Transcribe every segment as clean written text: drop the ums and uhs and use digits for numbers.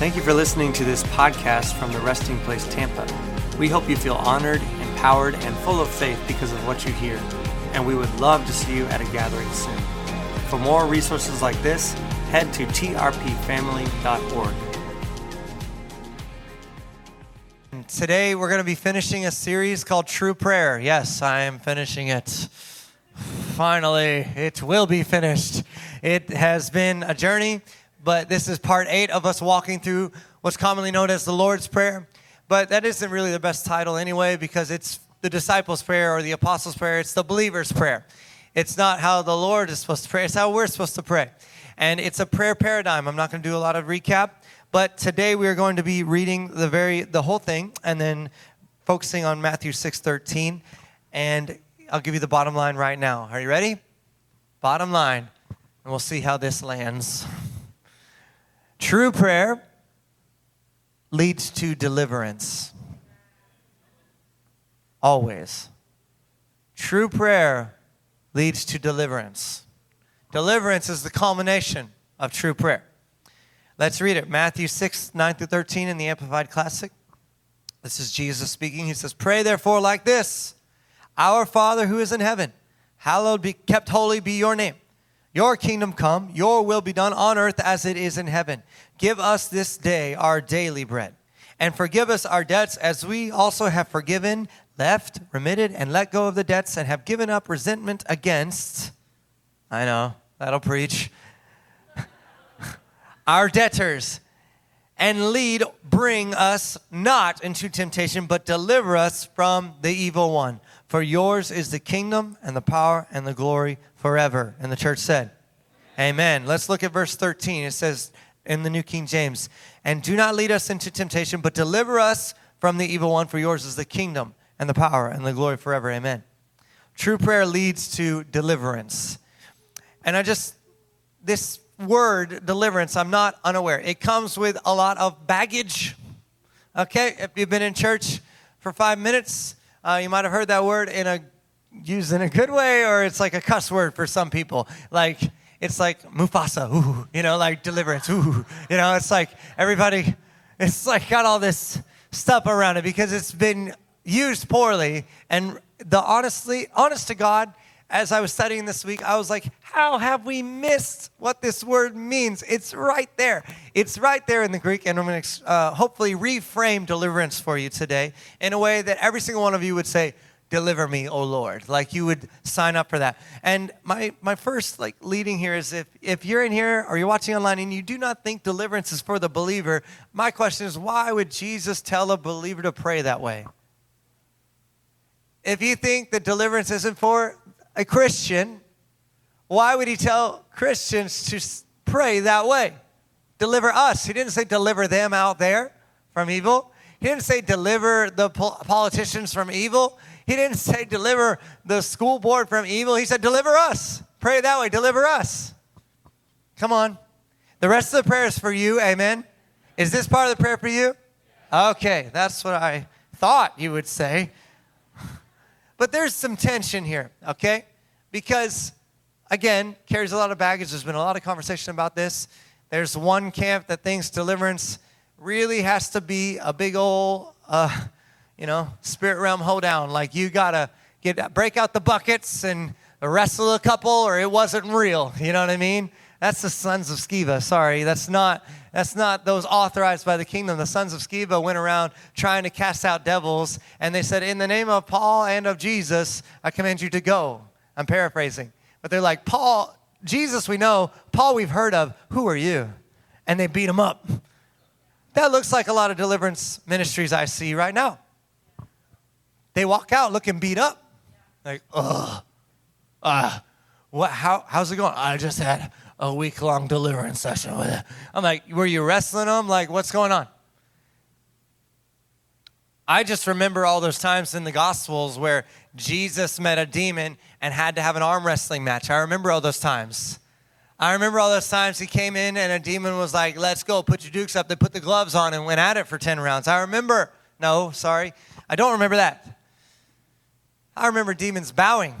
Thank you for listening to this podcast from The Resting Place, Tampa. We hope you feel honored, empowered, and full of faith because of what you hear. And we would love to see you at a gathering soon. For more resources like this, head to trpfamily.org. Today, we're going to be finishing a series called True Prayer. Yes, I am finishing it. Finally, it will be finished. It has been a journey, but this is part 8 of us walking through what's commonly known as the Lord's Prayer. But that isn't really the best title anyway, because it's the disciples' prayer or the apostles' prayer. It's the believer's prayer. It's not how the Lord is supposed to pray. It's how we're supposed to pray. And it's a prayer paradigm. I'm not going to do a lot of recap. But today we are going to be reading the whole thing and then focusing on Matthew 6:13. And I'll give you the bottom line right now. Are you ready? Bottom line. And we'll see how this lands. True prayer leads to deliverance. Always. True prayer leads to deliverance. Deliverance is the culmination of true prayer. Let's read it. Matthew 6, 9 through 13 in the Amplified Classic. This is Jesus speaking. He says, "Pray therefore like this. Our Father who is in heaven, hallowed be, kept holy be your name. Your kingdom come, your will be done on earth as it is in heaven. Give us this day our daily bread. And forgive us our debts as we also have forgiven, left, remitted, and let go of the debts and have given up resentment against," I know, that'll preach, "our debtors, and bring us not into temptation, but deliver us from the evil one. For yours is the kingdom and the power and the glory forever." And the church said, Amen. Let's look at verse 13. It says in the New King James, "And do not lead us into temptation, but deliver us from the evil one. For yours is the kingdom and the power and the glory forever. Amen." True prayer leads to deliverance. And this word deliverance, I'm not unaware. It comes with a lot of baggage. Okay, if you've been in church for 5 minutes, you might have heard that word used in a good way, or it's like a cuss word for some people. Like, it's like Mufasa, ooh, like deliverance, ooh. It's like everybody, it's like got all this stuff around it because it's been used poorly. And honest to God, as I was studying this week, I was like, how have we missed what this word means? It's right there. It's right there in the Greek, and I'm going to hopefully reframe deliverance for you today in a way that every single one of you would say, "Deliver me, O Lord." Like you would sign up for that. And my first leading here is if you're in here or you're watching online and you do not think deliverance is for the believer, my question is, why would Jesus tell a believer to pray that way? If you think that deliverance isn't for a Christian, why would he tell Christians to pray that way? Deliver us. He didn't say deliver them out there from evil. He didn't say deliver the politicians from evil. He didn't say deliver the school board from evil. He said deliver us. Pray that way. Deliver us. Come on. The rest of the prayer is for you. Amen. Is this part of the prayer for you? Okay. That's what I thought you would say. But there's some tension here, okay? Because, again, carries a lot of baggage. There's been a lot of conversation about this. There's one camp that thinks deliverance really has to be a big old, spirit realm hold down. Like you got to break out the buckets and wrestle a couple or it wasn't real. You know what I mean? That's the sons of Sceva. Sorry, that's not those authorized by the kingdom. The sons of Sceva went around trying to cast out devils, and they said, "In the name of Paul and of Jesus, I command you to go." I'm paraphrasing. But they're like, "Paul, Jesus we know. Paul we've heard of. Who are you?" And they beat him up. That looks like a lot of deliverance ministries I see right now. They walk out looking beat up. Like, what? How's it going? I just had a week-long deliverance session with it. I'm like, were you wrestling them? Like, what's going on? I just remember all those times in the Gospels where Jesus met a demon and had to have an arm wrestling match. I remember all those times. I remember all those times he came in and a demon was like, "Let's go, put your dukes up." They put the gloves on and went at it for 10 rounds. I don't remember that. I remember demons bowing.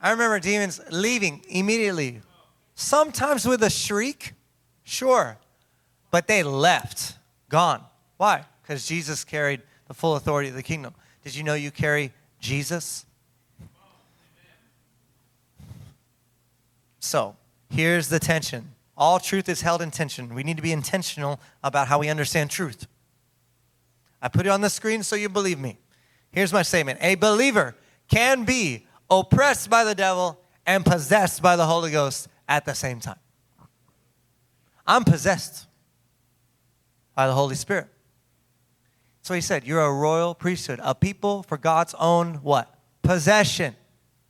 I remember demons leaving immediately. Sometimes with a shriek, sure. But they left, gone. Why? Because Jesus carried the full authority of the kingdom. Did you know you carry Jesus? So, here's the tension. All truth is held in tension. We need to be intentional about how we understand truth. I put it on the screen so you believe me. Here's my statement. A believer can be oppressed by the devil and possessed by the Holy Ghost at the same time. I'm possessed by the Holy Spirit. So he said, you're a royal priesthood, a people for God's own what? Possession.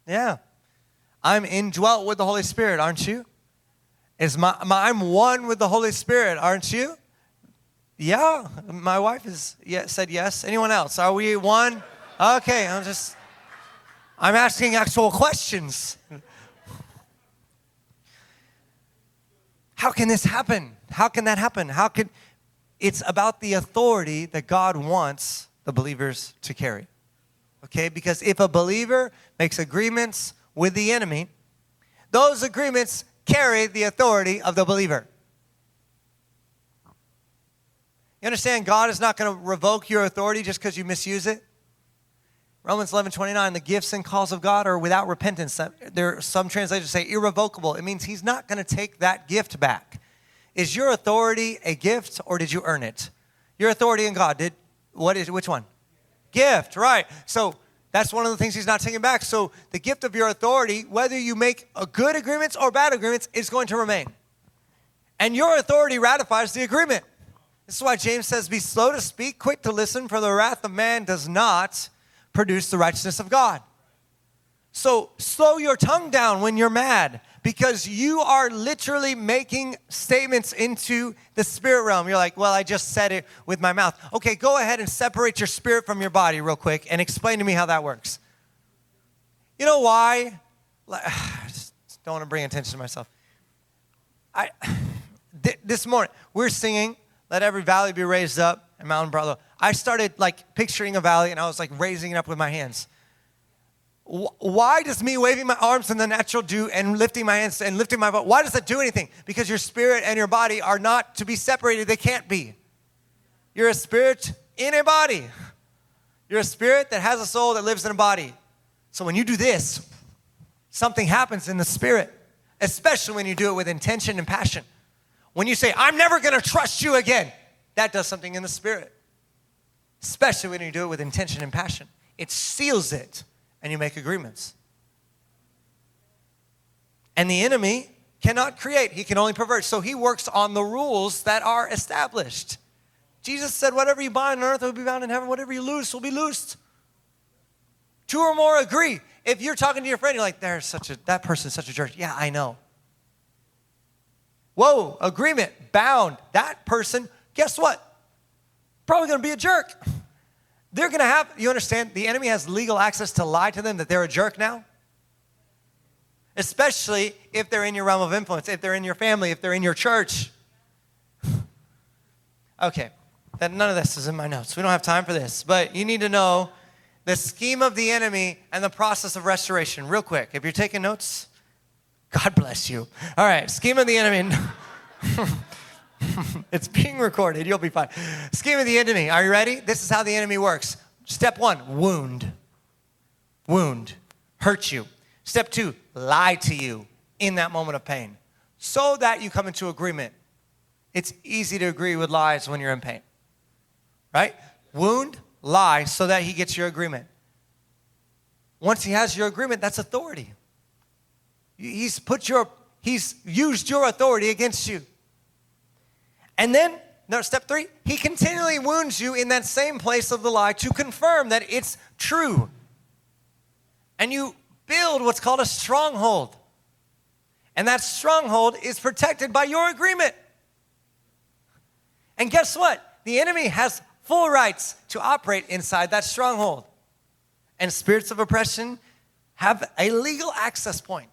Yeah. I'm indwelt with the Holy Spirit, aren't you? I'm one with the Holy Spirit, aren't you? Yeah. My wife said yes. Anyone else? Are we one? Okay. I'm asking actual questions. How can this happen? How can that happen? It's about the authority that God wants the believers to carry. Okay? Because if a believer makes agreements with the enemy, those agreements carry the authority of the believer. You understand God is not going to revoke your authority just because you misuse it? Romans 11:29, the gifts and calls of God are without repentance. There are some translations say irrevocable. It means he's not going to take that gift back. Is your authority a gift or did you earn it? Your authority in God, which one? Gift, right. So that's one of the things he's not taking back. So the gift of your authority, whether you make a good agreements or bad agreements, is going to remain. And your authority ratifies the agreement. This is why James says, be slow to speak, quick to listen, for the wrath of man does not produce the righteousness of God. So slow your tongue down when you're mad, because you are literally making statements into the spirit realm. You're like, well, I just said it with my mouth. Okay, go ahead and separate your spirit from your body real quick and explain to me how that works. You know why? I just don't want to bring attention to myself. This morning, we're singing, let every valley be raised up and mountain brought low. I started picturing a valley and I was raising it up with my hands. Why does me waving my arms in the natural do and lifting my hands and lifting my butt, why does that do anything? Because your spirit and your body are not to be separated. They can't be. You're a spirit in a body. You're a spirit that has a soul that lives in a body. So when you do this, something happens in the spirit, especially when you do it with intention and passion. When you say, I'm never going to trust you again, that does something in the spirit, especially when you do it with intention and passion. It seals it. And you make agreements. And the enemy cannot create. He can only pervert. So he works on the rules that are established. Jesus said, whatever you bind on earth will be bound in heaven. Whatever you loose will be loosed. Two or more agree. If you're talking to your friend, you're like, that person's such a jerk. Yeah, I know. Whoa, agreement, bound. That person, guess what? Probably going to be a jerk. They're going to have, you understand, the enemy has legal access to lie to them that they're a jerk now. Especially if they're in your realm of influence, if they're in your family, if they're in your church. Okay, none of this is in my notes. We don't have time for this. But you need to know the scheme of the enemy and the process of restoration. Real quick, if you're taking notes, God bless you. All right, scheme of the enemy. It's being recorded. You'll be fine. Scheme of the enemy. Are you ready? This is how the enemy works. Step one, wound. Wound. Hurt you. Step two, lie to you in that moment of pain so that you come into agreement. It's easy to agree with lies when you're in pain. Right? Wound, lie, so that he gets your agreement. Once he has your agreement, that's authority. He's used your authority against you. And then, step three, he continually wounds you in that same place of the lie to confirm that it's true. And you build what's called a stronghold. And that stronghold is protected by your agreement. And guess what? The enemy has full rights to operate inside that stronghold. And spirits of oppression have a legal access point.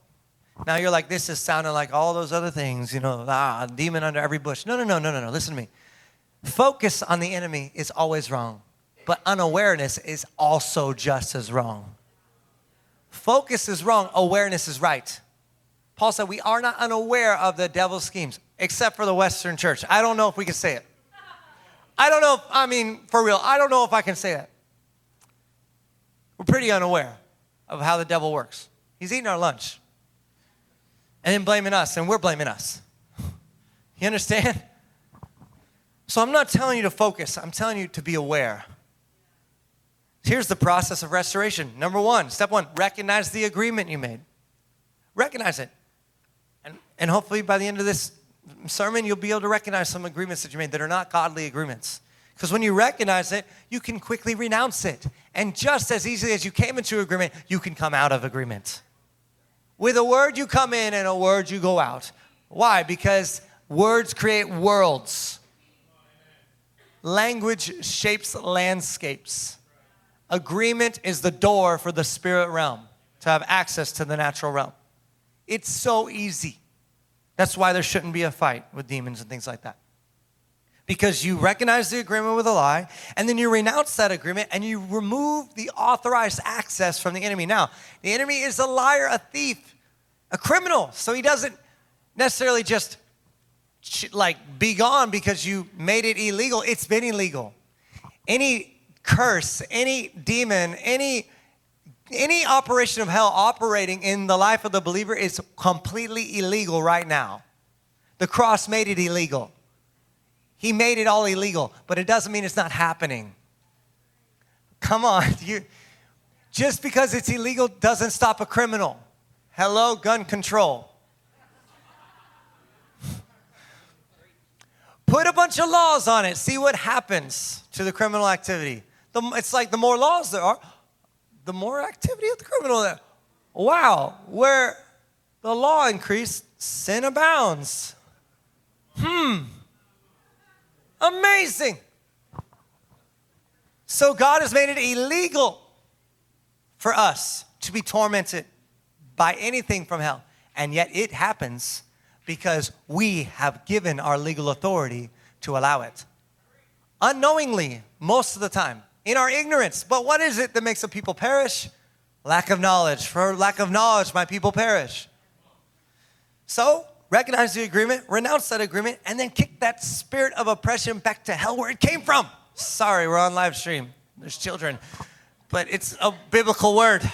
Now you're like, this is sounding like all those other things, demon under every bush. No. Listen to me. Focus on the enemy is always wrong, but unawareness is also just as wrong. Focus is wrong. Awareness is right. Paul said, we are not unaware of the devil's schemes, except for the Western church. I don't know if we can say it. I don't know if I can say that. We're pretty unaware of how the devil works. He's eating our lunch and then blaming us, and we're blaming us. You understand? So I'm not telling you to focus. I'm telling you to be aware. Here's the process of restoration. Step one, recognize the agreement you made. Recognize it. And hopefully by the end of this sermon, you'll be able to recognize some agreements that you made that are not godly agreements. Because when you recognize it, you can quickly renounce it. And just as easily as you came into agreement, you can come out of agreement. With a word you come in and a word you go out. Why? Because words create worlds. Language shapes landscapes. Agreement is the door for the spirit realm to have access to the natural realm. It's so easy. That's why there shouldn't be a fight with demons and things like that. Because you recognize the agreement with a lie, and then you renounce that agreement, and you remove the authorized access from the enemy. Now, the enemy is a liar, a thief, a criminal. So he doesn't necessarily just be gone because you made it illegal. It's been illegal. Any curse, any demon, any operation of hell operating in the life of the believer is completely illegal right now. The cross made it illegal. He made it all illegal, but it doesn't mean it's not happening. Come on. Just because it's illegal doesn't stop a criminal. Hello, gun control. Put a bunch of laws on it. See what happens to the criminal activity. It's like the more laws there are, the more activity of the criminal there. Wow, where the law increased, sin abounds. Amazing. So God has made it illegal for us to be tormented by anything from hell. And yet it happens because we have given our legal authority to allow it. Unknowingly, most of the time. In our ignorance. But what is it that makes the people perish? Lack of knowledge. For lack of knowledge, my people perish. So, recognize the agreement, renounce that agreement, and then kick that spirit of oppression back to hell where it came from. Sorry, we're on live stream. There's children. But it's a biblical word.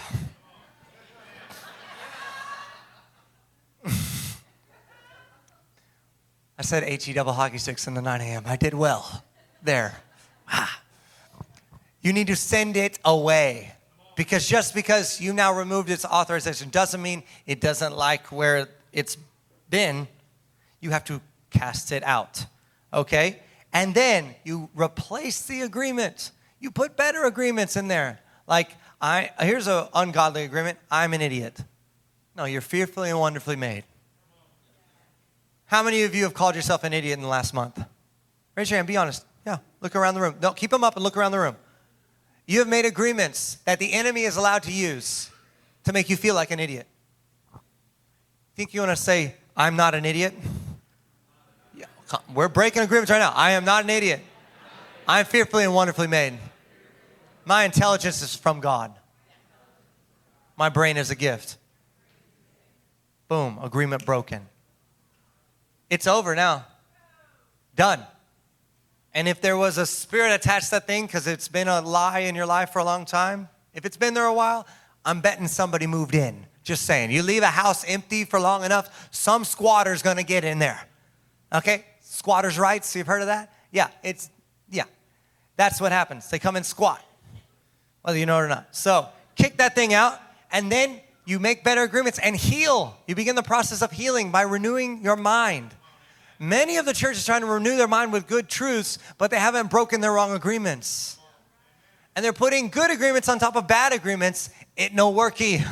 I said H-E double hockey sticks in the 9 a.m. I did well there. You need to send it away, because just because you now removed its authorization doesn't mean it doesn't like where it's been. You have to cast it out, okay? And then you replace the agreement. You put better agreements in there. Like, here's an ungodly agreement. I'm an idiot. No, you're fearfully and wonderfully made. How many of you have called yourself an idiot in the last month? Raise your hand. Be honest. Yeah, look around the room. No, keep them up and look around the room. You have made agreements that the enemy is allowed to use to make you feel like an idiot. Think you want to say, I'm not an idiot? Yeah, we're breaking agreements right now. I am not an idiot. I'm fearfully and wonderfully made. My intelligence is from God. My brain is a gift. Boom, agreement broken. It's over now. Done. And if there was a spirit attached to that thing because it's been a lie in your life for a long time, if it's been there a while, I'm betting somebody moved in. Just saying. You leave a house empty for long enough, some squatter's going to get in there. Okay? Squatter's rights. You've heard of that? Yeah. That's what happens. They come and squat, whether you know it or not. So kick that thing out, and then you make better agreements and heal. You begin the process of healing by renewing your mind. Many of the churches trying to renew their mind with good truths, but they haven't broken their wrong agreements. And they're putting good agreements on top of bad agreements. It no worky.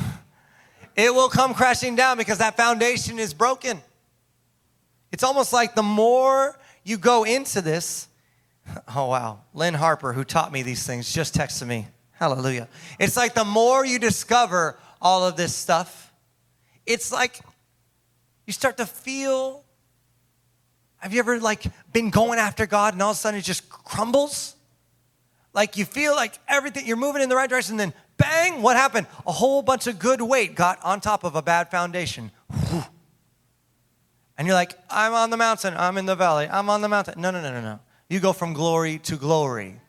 It will come crashing down because that foundation is broken. It's almost like the more you go into this, oh wow, Lynn Harper, who taught me these things, just texted me. Hallelujah. It's like the more you discover all of this stuff, it's like you start to feel. Have you ever been going after God and all of a sudden it just crumbles? Like you feel like everything, you're moving in the right direction, and then bang, what happened? A whole bunch of good weight got on top of a bad foundation. And you're like, I'm on the mountain. I'm in the valley. I'm on the mountain. No, no, no, no, no. You go from glory to glory.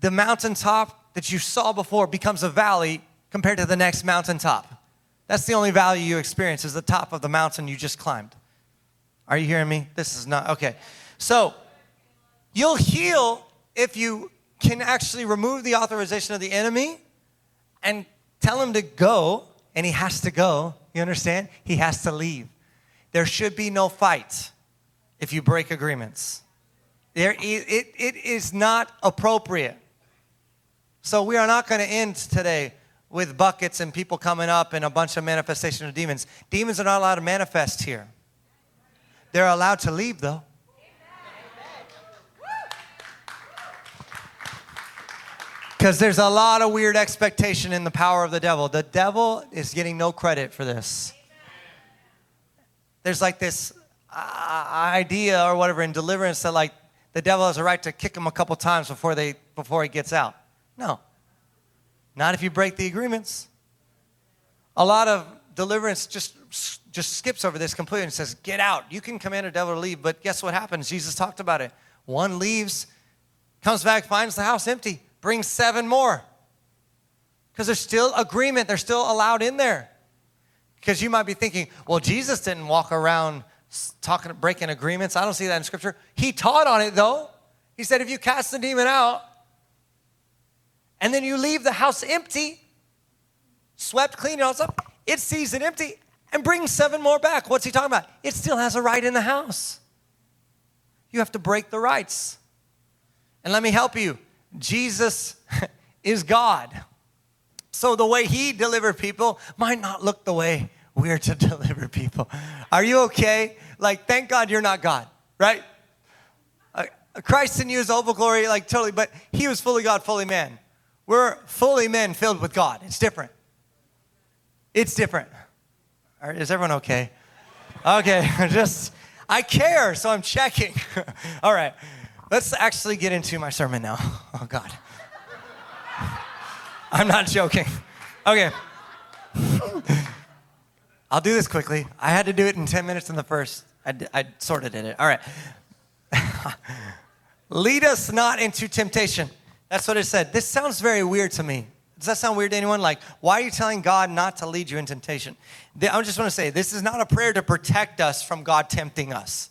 The mountaintop that you saw before becomes a valley compared to the next mountaintop. That's the only value you experience is the top of the mountain you just climbed. Are you hearing me? This is not, okay. So you'll heal if you can actually remove the authorization of the enemy and tell him to go, and he has to go. You understand? He has to leave. There should be no fight if you break agreements. It is not appropriate. So we are not going to end today with buckets and people coming up and a bunch of manifestation of demons. Demons are not allowed to manifest here. They're allowed to leave, though. Because there's a lot of weird expectation in the power of the devil. The devil is getting no credit for this. There's like this idea or whatever in deliverance that like the devil has a right to kick him a couple times before he gets out. No. Not if you break the agreements. A lot of deliverance just skips over this completely and says, get out. You can command a devil to leave, but guess what happens? Jesus talked about it. One leaves, comes back, finds the house empty. Bring 7 more because there's still agreement. They're still allowed in there because you might be thinking, well, Jesus didn't walk around talking, breaking agreements. I don't see that in Scripture. He taught on it, though. He said if you cast the demon out and then you leave the house empty, swept clean, and all that stuff, it sees it empty and brings 7 more back. What's he talking about? It still has a right in the house. You have to break the rights. And let me help you. Jesus is God. So the way he delivered people might not look the way we're to deliver people. Are you okay? Like, thank God you're not God, right? Christ in you is overglory, like totally, but he was fully God, fully man. We're fully men filled with God. It's different. It's different. All right, is everyone okay? Okay, I care, so I'm checking. All right. Let's actually get into my sermon now. Oh, God. I'm not joking. Okay. I'll do this quickly. I had to do it in 10 minutes in the first. I sort of did it. All right. Lead us not into temptation. That's what it said. This sounds very weird to me. Does that sound weird to anyone? Like, why are you telling God not to lead you in temptation? I just want to say, this is not a prayer to protect us from God tempting us.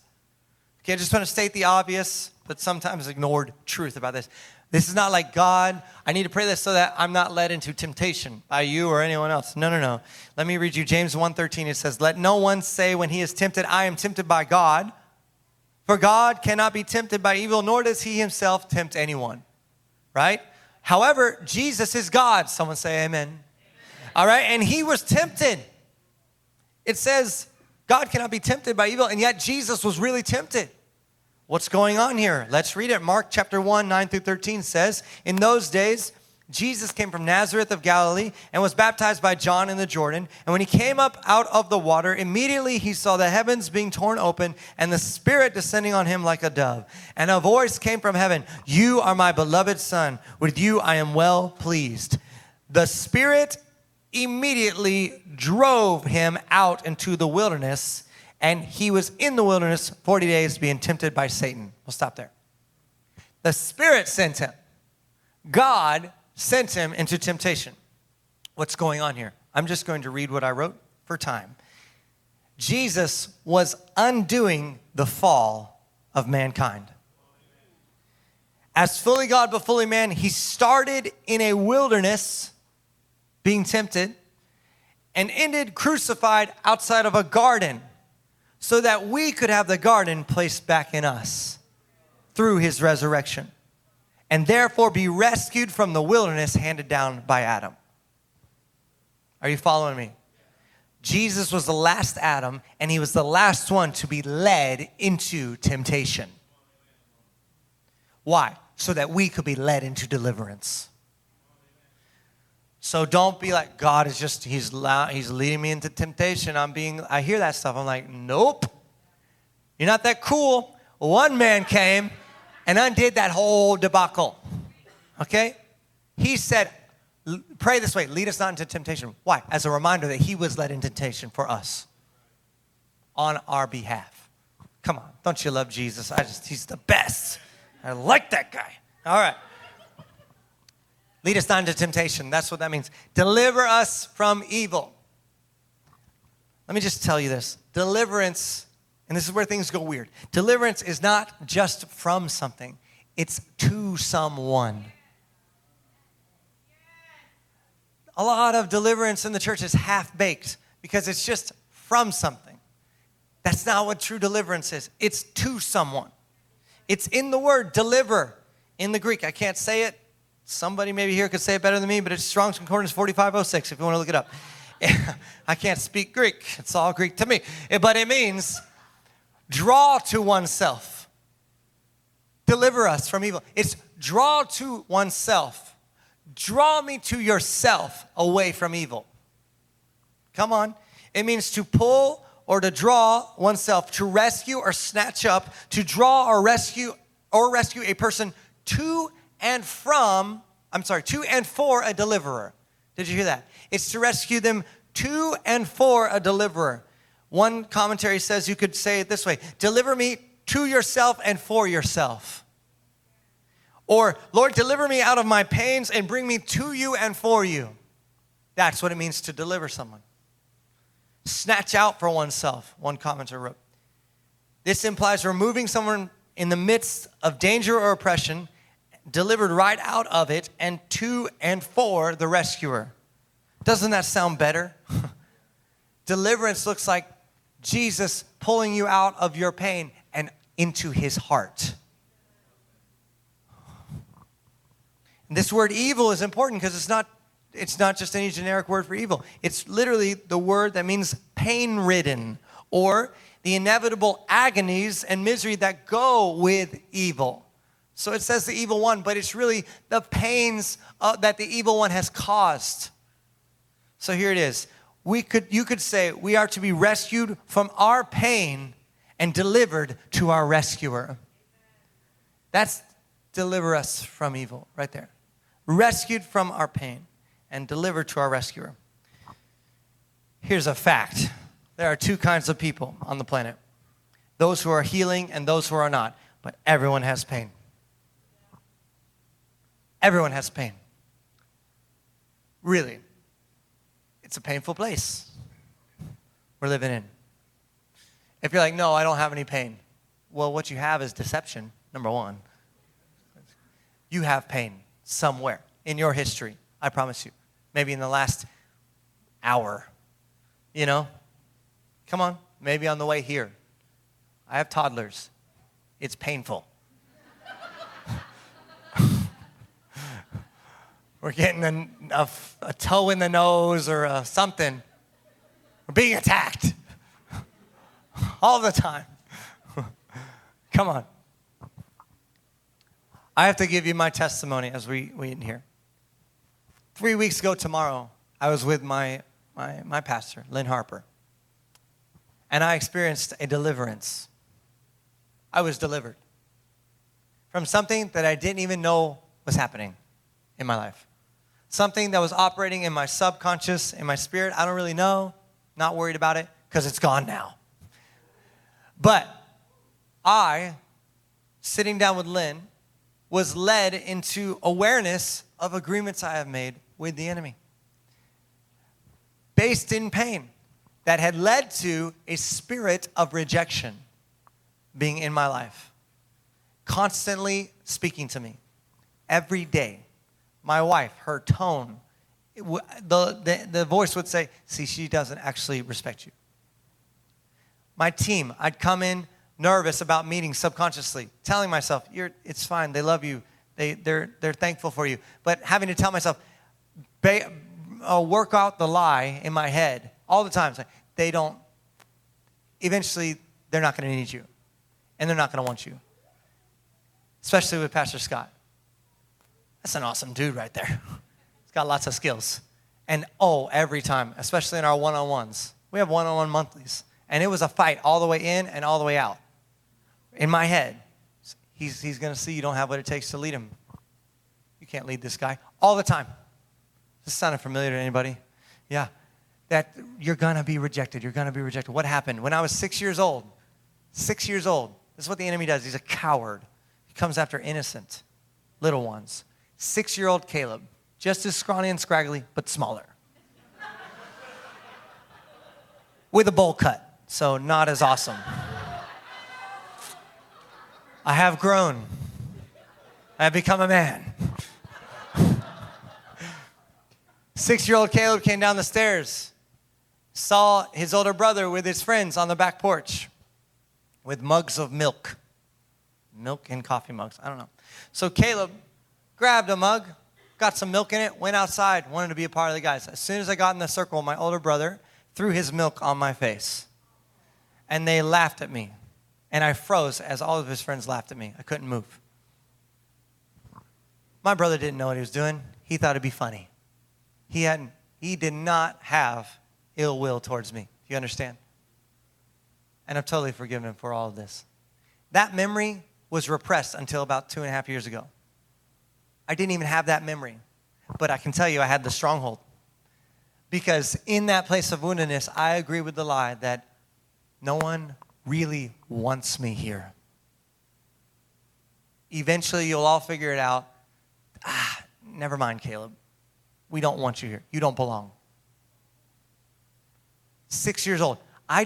Okay, I just want to state the obvious, but sometimes ignored truth about this. This is not like, God, I need to pray this so that I'm not led into temptation by you or anyone else. No, no, no. Let me read you James 1:13. It says, let no one say when he is tempted, I am tempted by God. For God cannot be tempted by evil, nor does he himself tempt anyone. Right? However, Jesus is God. Someone say amen. Amen. All right? And he was tempted. It says, God cannot be tempted by evil, and yet Jesus was really tempted. What's going on here? Let's read it. Mark chapter 1, 9 through 13 says, in those days, Jesus came from Nazareth of Galilee and was baptized by John in the Jordan. And when he came up out of the water, immediately he saw the heavens being torn open and the Spirit descending on him like a dove. And a voice came from heaven, you are my beloved Son. With you I am well pleased. The Spirit immediately drove him out into the wilderness, and he was in the wilderness 40 days being tempted by Satan. We'll stop there. The Spirit sent him. God sent him into temptation. What's going on here? I'm just going to read what I wrote for time. Jesus was undoing the fall of mankind. As fully God but fully man, he started in a wilderness being tempted, and ended crucified outside of a garden so that we could have the garden placed back in us through his resurrection and therefore be rescued from the wilderness handed down by Adam. Are you following me? Jesus was the last Adam, and he was the last one to be led into temptation. Why? So that we could be led into deliverance. So don't be like, God is just, he's leading me into temptation. I hear that stuff. I'm like, nope. You're not that cool. One man came and undid that whole debacle. Okay? He said, pray this way, lead us not into temptation. Why? As a reminder that he was led into temptation for us. on our behalf. Come on, don't you love Jesus? He's the best. I like that guy. All right. Lead us not into temptation. That's what that means. Deliver us from evil. Let me just tell you this. Deliverance, and this is where things go weird. Deliverance is not just from something. It's to someone. A lot of deliverance in the church is half-baked because it's just from something. That's not what true deliverance is. It's to someone. It's in the word deliver in the Greek. I can't say it. Somebody maybe here could say it better than me, but it's Strong's Concordance 4506 if you want to look it up. I can't speak Greek. It's all Greek to me. But it means draw to oneself. Deliver us from evil. It's draw to oneself. Draw me to yourself away from evil. Come on. It means to pull or to draw oneself, to rescue or snatch up, to draw or rescue a person to and for a deliverer. Did you hear that? It's to rescue them to and for a deliverer. One commentary says you could say it this way: deliver me to yourself and for yourself. Or, Lord, deliver me out of my pains and bring me to you and for you. That's what it means to deliver someone. Snatch out for oneself, one commenter wrote. This implies removing someone in the midst of danger or oppression, delivered right out of it and to and for the rescuer. Doesn't that sound better? Deliverance looks like Jesus pulling you out of your pain and into his heart. And this word evil is important because it's not just any generic word for evil. It's literally the word that means pain-ridden or the inevitable agonies and misery that go with evil. So it says the evil one, but it's really the pains that the evil one has caused. So here it is. You could say we are to be rescued from our pain and delivered to our rescuer. That's deliver us from evil right there. Rescued from our pain and delivered to our rescuer. Here's a fact. There are two kinds of people on the planet. Those who are healing and those who are not. But everyone has pain. Everyone has pain. Really. It's a painful place we're living in. If you're like, no, I don't have any pain. Well, what you have is deception, number one. You have pain somewhere in your history, I promise you. Maybe in the last hour, Come on, maybe on the way here. I have toddlers. It's painful. We're getting a toe in the nose or something. We're being attacked all the time. Come on. I have to give you my testimony as we in here. 3 weeks ago tomorrow, I was with my pastor, Lynn Harper, and I experienced a deliverance. I was delivered from something that I didn't even know was happening in my life. Something that was operating in my subconscious, in my spirit. I don't really know. Not worried about it because it's gone now. But I, sitting down with Lynn, was led into awareness of agreements I have made with the enemy. Based in pain that had led to a spirit of rejection being in my life. Constantly speaking to me. Every day. My wife, her tone, the voice would say, see, she doesn't actually respect you. My team, I'd come in nervous about meeting subconsciously, telling myself, it's fine, they love you, they're thankful for you. But having to tell myself, work out the lie in my head all the time. Like, eventually they're not going to need you, and they're not going to want you, especially with Pastor Scott. That's an awesome dude right there. He's got lots of skills. And every time, especially in our one-on-ones. We have one-on-one monthlies. And it was a fight all the way in and all the way out. In my head, he's going to see you don't have what it takes to lead him. You can't lead this guy all the time. Does this sound familiar to anybody? Yeah. that you're going to be rejected. You're going to be rejected. What happened? When I was 6 years old, this is what the enemy does. He's a coward. He comes after innocent little ones. 6-year-old Caleb, just as scrawny and scraggly, but smaller. With a bowl cut, so not as awesome. I have grown. I have become a man. 6-year-old Caleb came down the stairs, saw his older brother with his friends on the back porch with mugs of milk. Milk and coffee mugs, I don't know. So Caleb grabbed a mug, got some milk in it, went outside, wanted to be a part of the guys. As soon as I got in the circle, my older brother threw his milk on my face. And they laughed at me. And I froze as all of his friends laughed at me. I couldn't move. My brother didn't know what he was doing. He thought it'd be funny. He did not have ill will towards me. Do you understand? And I've totally forgiven him for all of this. That memory was repressed until about 2.5 years ago. I didn't even have that memory. But I can tell you I had the stronghold. Because in that place of woundedness, I agree with the lie that no one really wants me here. Eventually, you'll all figure it out. Never mind, Caleb. We don't want you here. You don't belong. 6 years old. I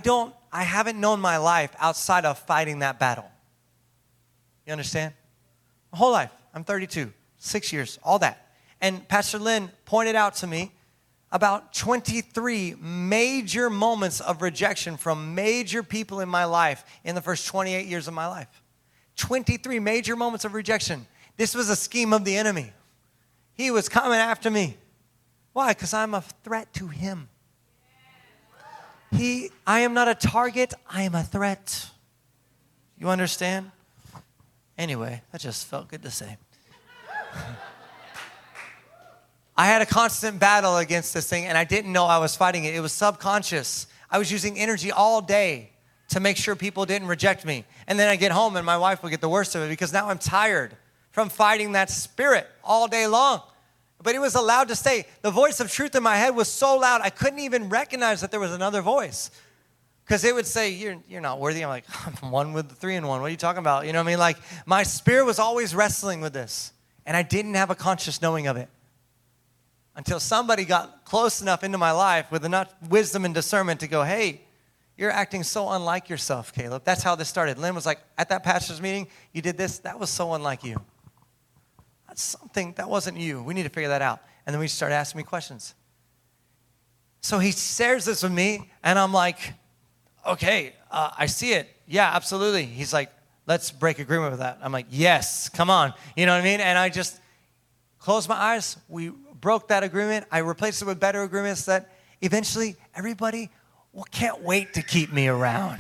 haven't known my life outside of fighting that battle. You understand? My whole life. I'm 32. 6 years. All that. And Pastor Lynn pointed out to me about 23 major moments of rejection from major people in my life in the first 28 years of my life. 23 major moments of rejection. This was a scheme of the enemy. He was coming after me. Why? Because I'm a threat to him. I am not a target. I am a threat. You understand? Anyway, that just felt good to say. I had a constant battle against this thing, and I didn't know I was fighting it. It was subconscious. I was using energy all day to make sure people didn't reject me. And then I get home, and my wife would get the worst of it because now I'm tired from fighting that spirit all day long. But it was allowed to stay. The voice of truth in my head was so loud, I couldn't even recognize that there was another voice because it would say, you're not worthy. I'm like, I'm one with the 3 and 1. What are you talking about? You know what I mean? Like, my spirit was always wrestling with this, and I didn't have a conscious knowing of it. Until somebody got close enough into my life with enough wisdom and discernment to go, hey, you're acting so unlike yourself, Caleb. That's how this started. Lynn was like, at that pastor's meeting, you did this. That was so unlike you. That's something, that wasn't you. We need to figure that out. And then we start asking me questions. So he shares this with me, and I'm like, okay, I see it. Yeah, absolutely. He's like, let's break agreement with that. I'm like, yes, come on. You know what I mean? And I just closed my eyes. We broke that agreement. I replaced it with better agreements that eventually everybody can't wait to keep me around.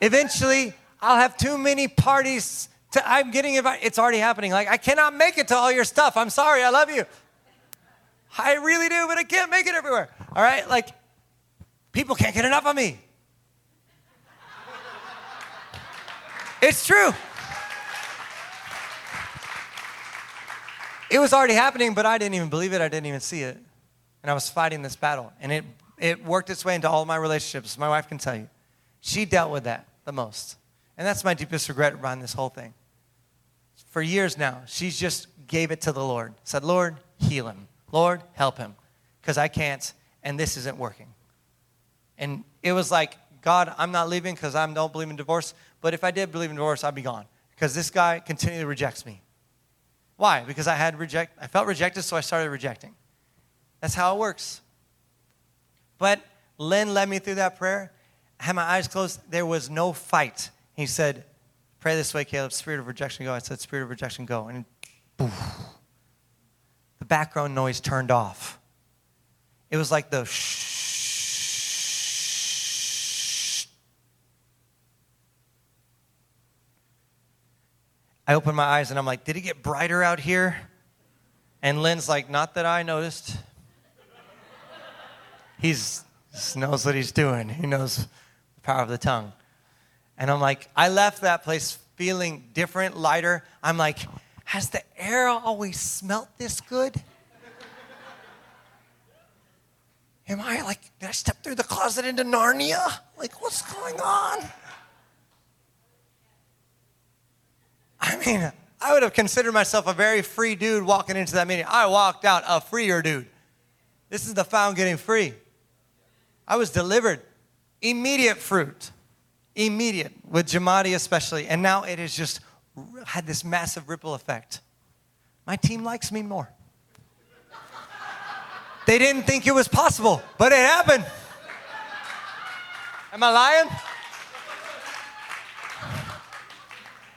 Eventually, I'll have too many parties. I'm getting invited. It's already happening. Like, I cannot make it to all your stuff. I'm sorry. I love you. I really do, but I can't make it everywhere. All right? Like, people can't get enough of me. It's true. It was already happening, but I didn't even believe it. I didn't even see it. And I was fighting this battle. And it worked its way into all my relationships. My wife can tell you. She dealt with that the most. And that's my deepest regret around this whole thing. For years now, she just gave it to the Lord. Said, Lord, heal him. Lord, help him. Because I can't, and this isn't working. And it was like, God, I'm not leaving because I don't believe in divorce. But if I did believe in divorce, I'd be gone. Because this guy continually rejects me. Why? Because I felt rejected, so I started rejecting. That's how it works. But Lynn led me through that prayer. I had my eyes closed. There was no fight. He said, pray this way, Caleb. Spirit of rejection, go. I said, spirit of rejection, go. And poof, the background noise turned off. It was like the shh. I opened my eyes and I'm like, did it get brighter out here? And Lynn's like, not that I noticed. He knows what he's doing. He knows the power of the tongue. And I'm like, I left that place feeling different, lighter. I'm like, has the air always smelt this good? Am I like, did I step through the closet into Narnia? Like, what's going on? I mean, I would have considered myself a very free dude walking into that meeting. I walked out a freer dude. This is the found getting free. I was delivered. Immediate fruit. Immediate, with Jamadi especially. And now it has just had this massive ripple effect. My team likes me more. They didn't think it was possible, but it happened. Am I lying?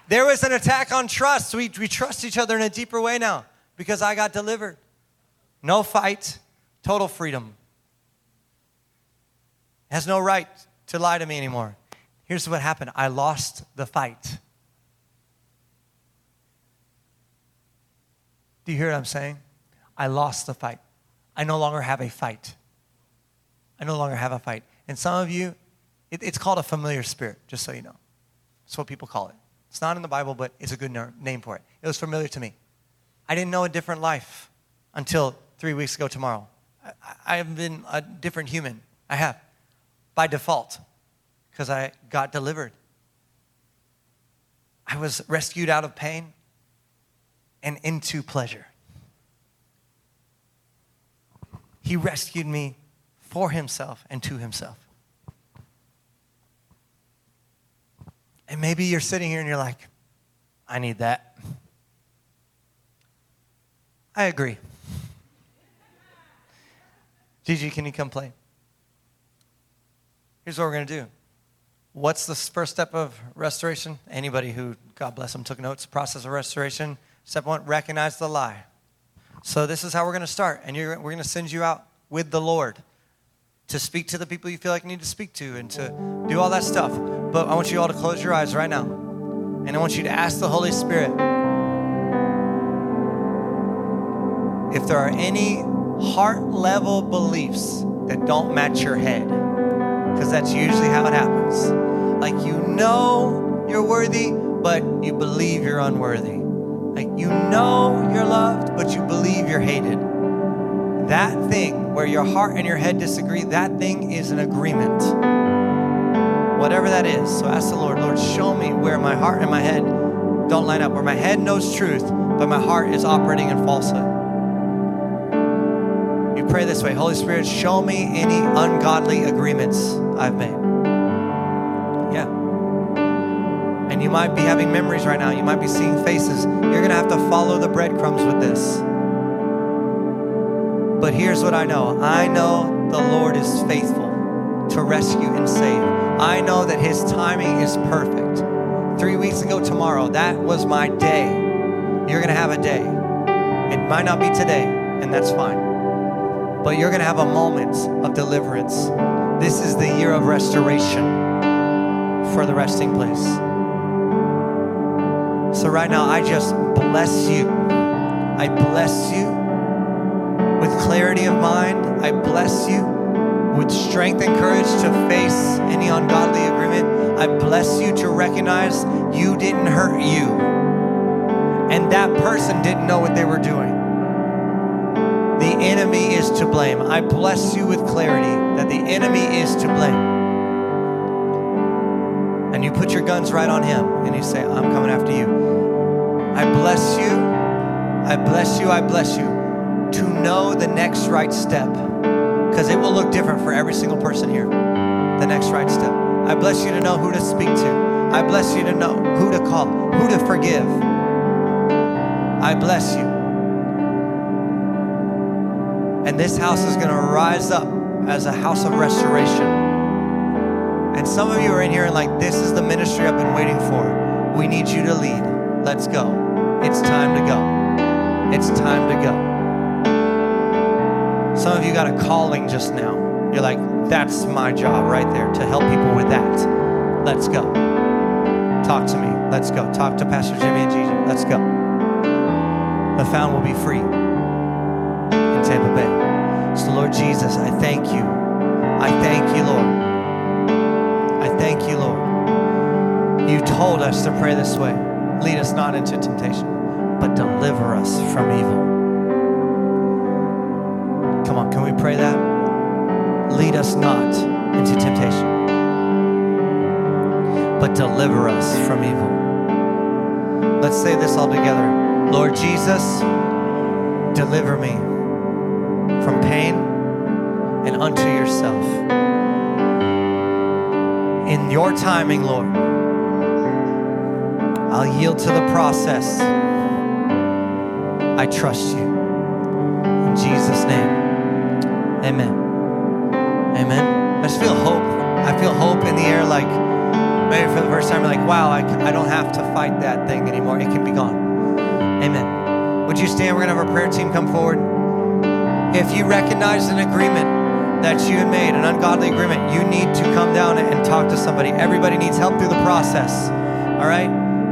There was an attack on trust. We trust each other in a deeper way now because I got delivered. No fight, total freedom. Has no right to lie to me anymore. Here's what happened. I lost the fight. Do you hear what I'm saying? I lost the fight. I no longer have a fight. I no longer have a fight. And some of you, it's called a familiar spirit, just so you know. That's what people call it. It's not in the Bible, but it's a good name for it. It was familiar to me. I didn't know a different life until 3 weeks ago tomorrow. I've been a different human. I have, by default, because I got delivered. I was rescued out of pain and into pleasure. He rescued me for himself and to himself. And maybe you're sitting here and you're like, I need that. I agree. Gigi, can you come play? Here's what we're going to do. What's the first step of restoration? Anybody who, God bless them, took notes, process of restoration. Step one, recognize the lie. So this is how we're going to start. And we're going to send you out with the Lord to speak to the people you feel like you need to speak to and to do all that stuff. But I want you all to close your eyes right now. And I want you to ask the Holy Spirit if there are any heart-level beliefs that don't match your head. Because that's usually how it happens. Like, you know you're worthy, but you believe you're unworthy. Like, you know you're loved, but you believe you're hated. That thing where your heart and your head disagree, that thing is an agreement. Whatever that is. So ask the Lord, Lord, show me where my heart and my head don't line up, where my head knows truth, but my heart is operating in falsehood. You pray this way, Holy Spirit, show me any ungodly agreements I've made. Yeah. And you might be having memories right now. You might be seeing faces. You're going to have to follow the breadcrumbs with this. But here's what I know. I know the Lord is faithful to rescue and save. I know that his timing is perfect. 3 weeks ago tomorrow, that was my day. You're going to have a day. It might not be today, and that's fine. But you're going to have a moment of deliverance. This is the year of restoration for the resting place. So right now, I just bless you. I bless you. With clarity of mind, I bless you. With strength and courage to face any ungodly agreement, I bless you to recognize you didn't hurt you. And that person didn't know what they were doing. The enemy is to blame. I bless you with clarity that the enemy is to blame. And you put your guns right on him and you say, I'm coming after you. I bless you. I bless you. I bless you. To know the next right step, because it will look different for every single person here. The next right step. I bless you to know who to speak to. I bless you to know who to call, who to forgive. I bless you. And this house is going to rise up as a house of restoration. And some of you are in here and like, this is the ministry I've been waiting for. We need you to lead. Let's go. It's time to go. It's time to go. Some of you got a calling just now. You're like, that's my job right there, to help people with that. Let's go. Talk to me. Let's go. Talk to Pastor Jimmy and Gigi. Let's go. The found will be free in Tampa Bay. So Lord Jesus, I thank you. I thank you, Lord. I thank you, Lord. You told us to pray this way. Lead us not into temptation, but deliver us from evil. Come on, can we pray that? Lead us not into temptation, but deliver us from evil. Let's say this all together. Lord Jesus, deliver me from pain and unto yourself. In your timing, Lord, I'll yield to the process. I trust you. In Jesus' name, amen. Amen. I just feel hope. I feel hope in the air, like maybe for the first time, you're like, wow, I don't have to fight that thing anymore. It can be gone. Amen. Would you stand? We're going to have our prayer team come forward. If you recognize an agreement that you had made, an ungodly agreement, you need to come down and talk to somebody. Everybody needs help through the process. All right?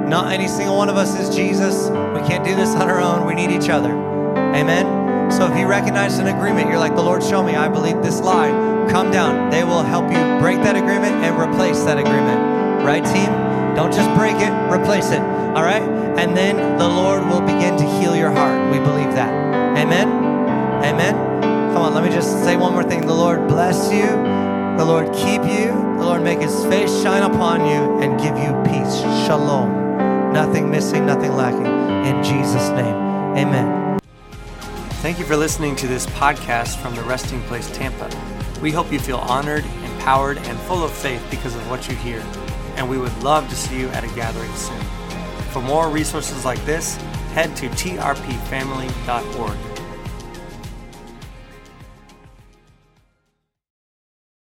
Not any single one of us is Jesus. We can't do this on our own. We need each other. Amen. So if you recognize an agreement, you're like, the Lord, show me, I believe this lie. Come down. They will help you break that agreement and replace that agreement. Right, team? Don't just break it, replace it. All right? And then the Lord will begin to heal your heart. We believe that. Amen? Amen? Come on, let me just say one more thing. The Lord bless you. The Lord keep you. The Lord make his face shine upon you and give you peace. Shalom. Nothing missing, nothing lacking. In Jesus' name, amen. Thank you for listening to this podcast from The Resting Place, Tampa. We hope you feel honored, empowered, and full of faith because of what you hear. And we would love to see you at a gathering soon. For more resources like this, head to trpfamily.org.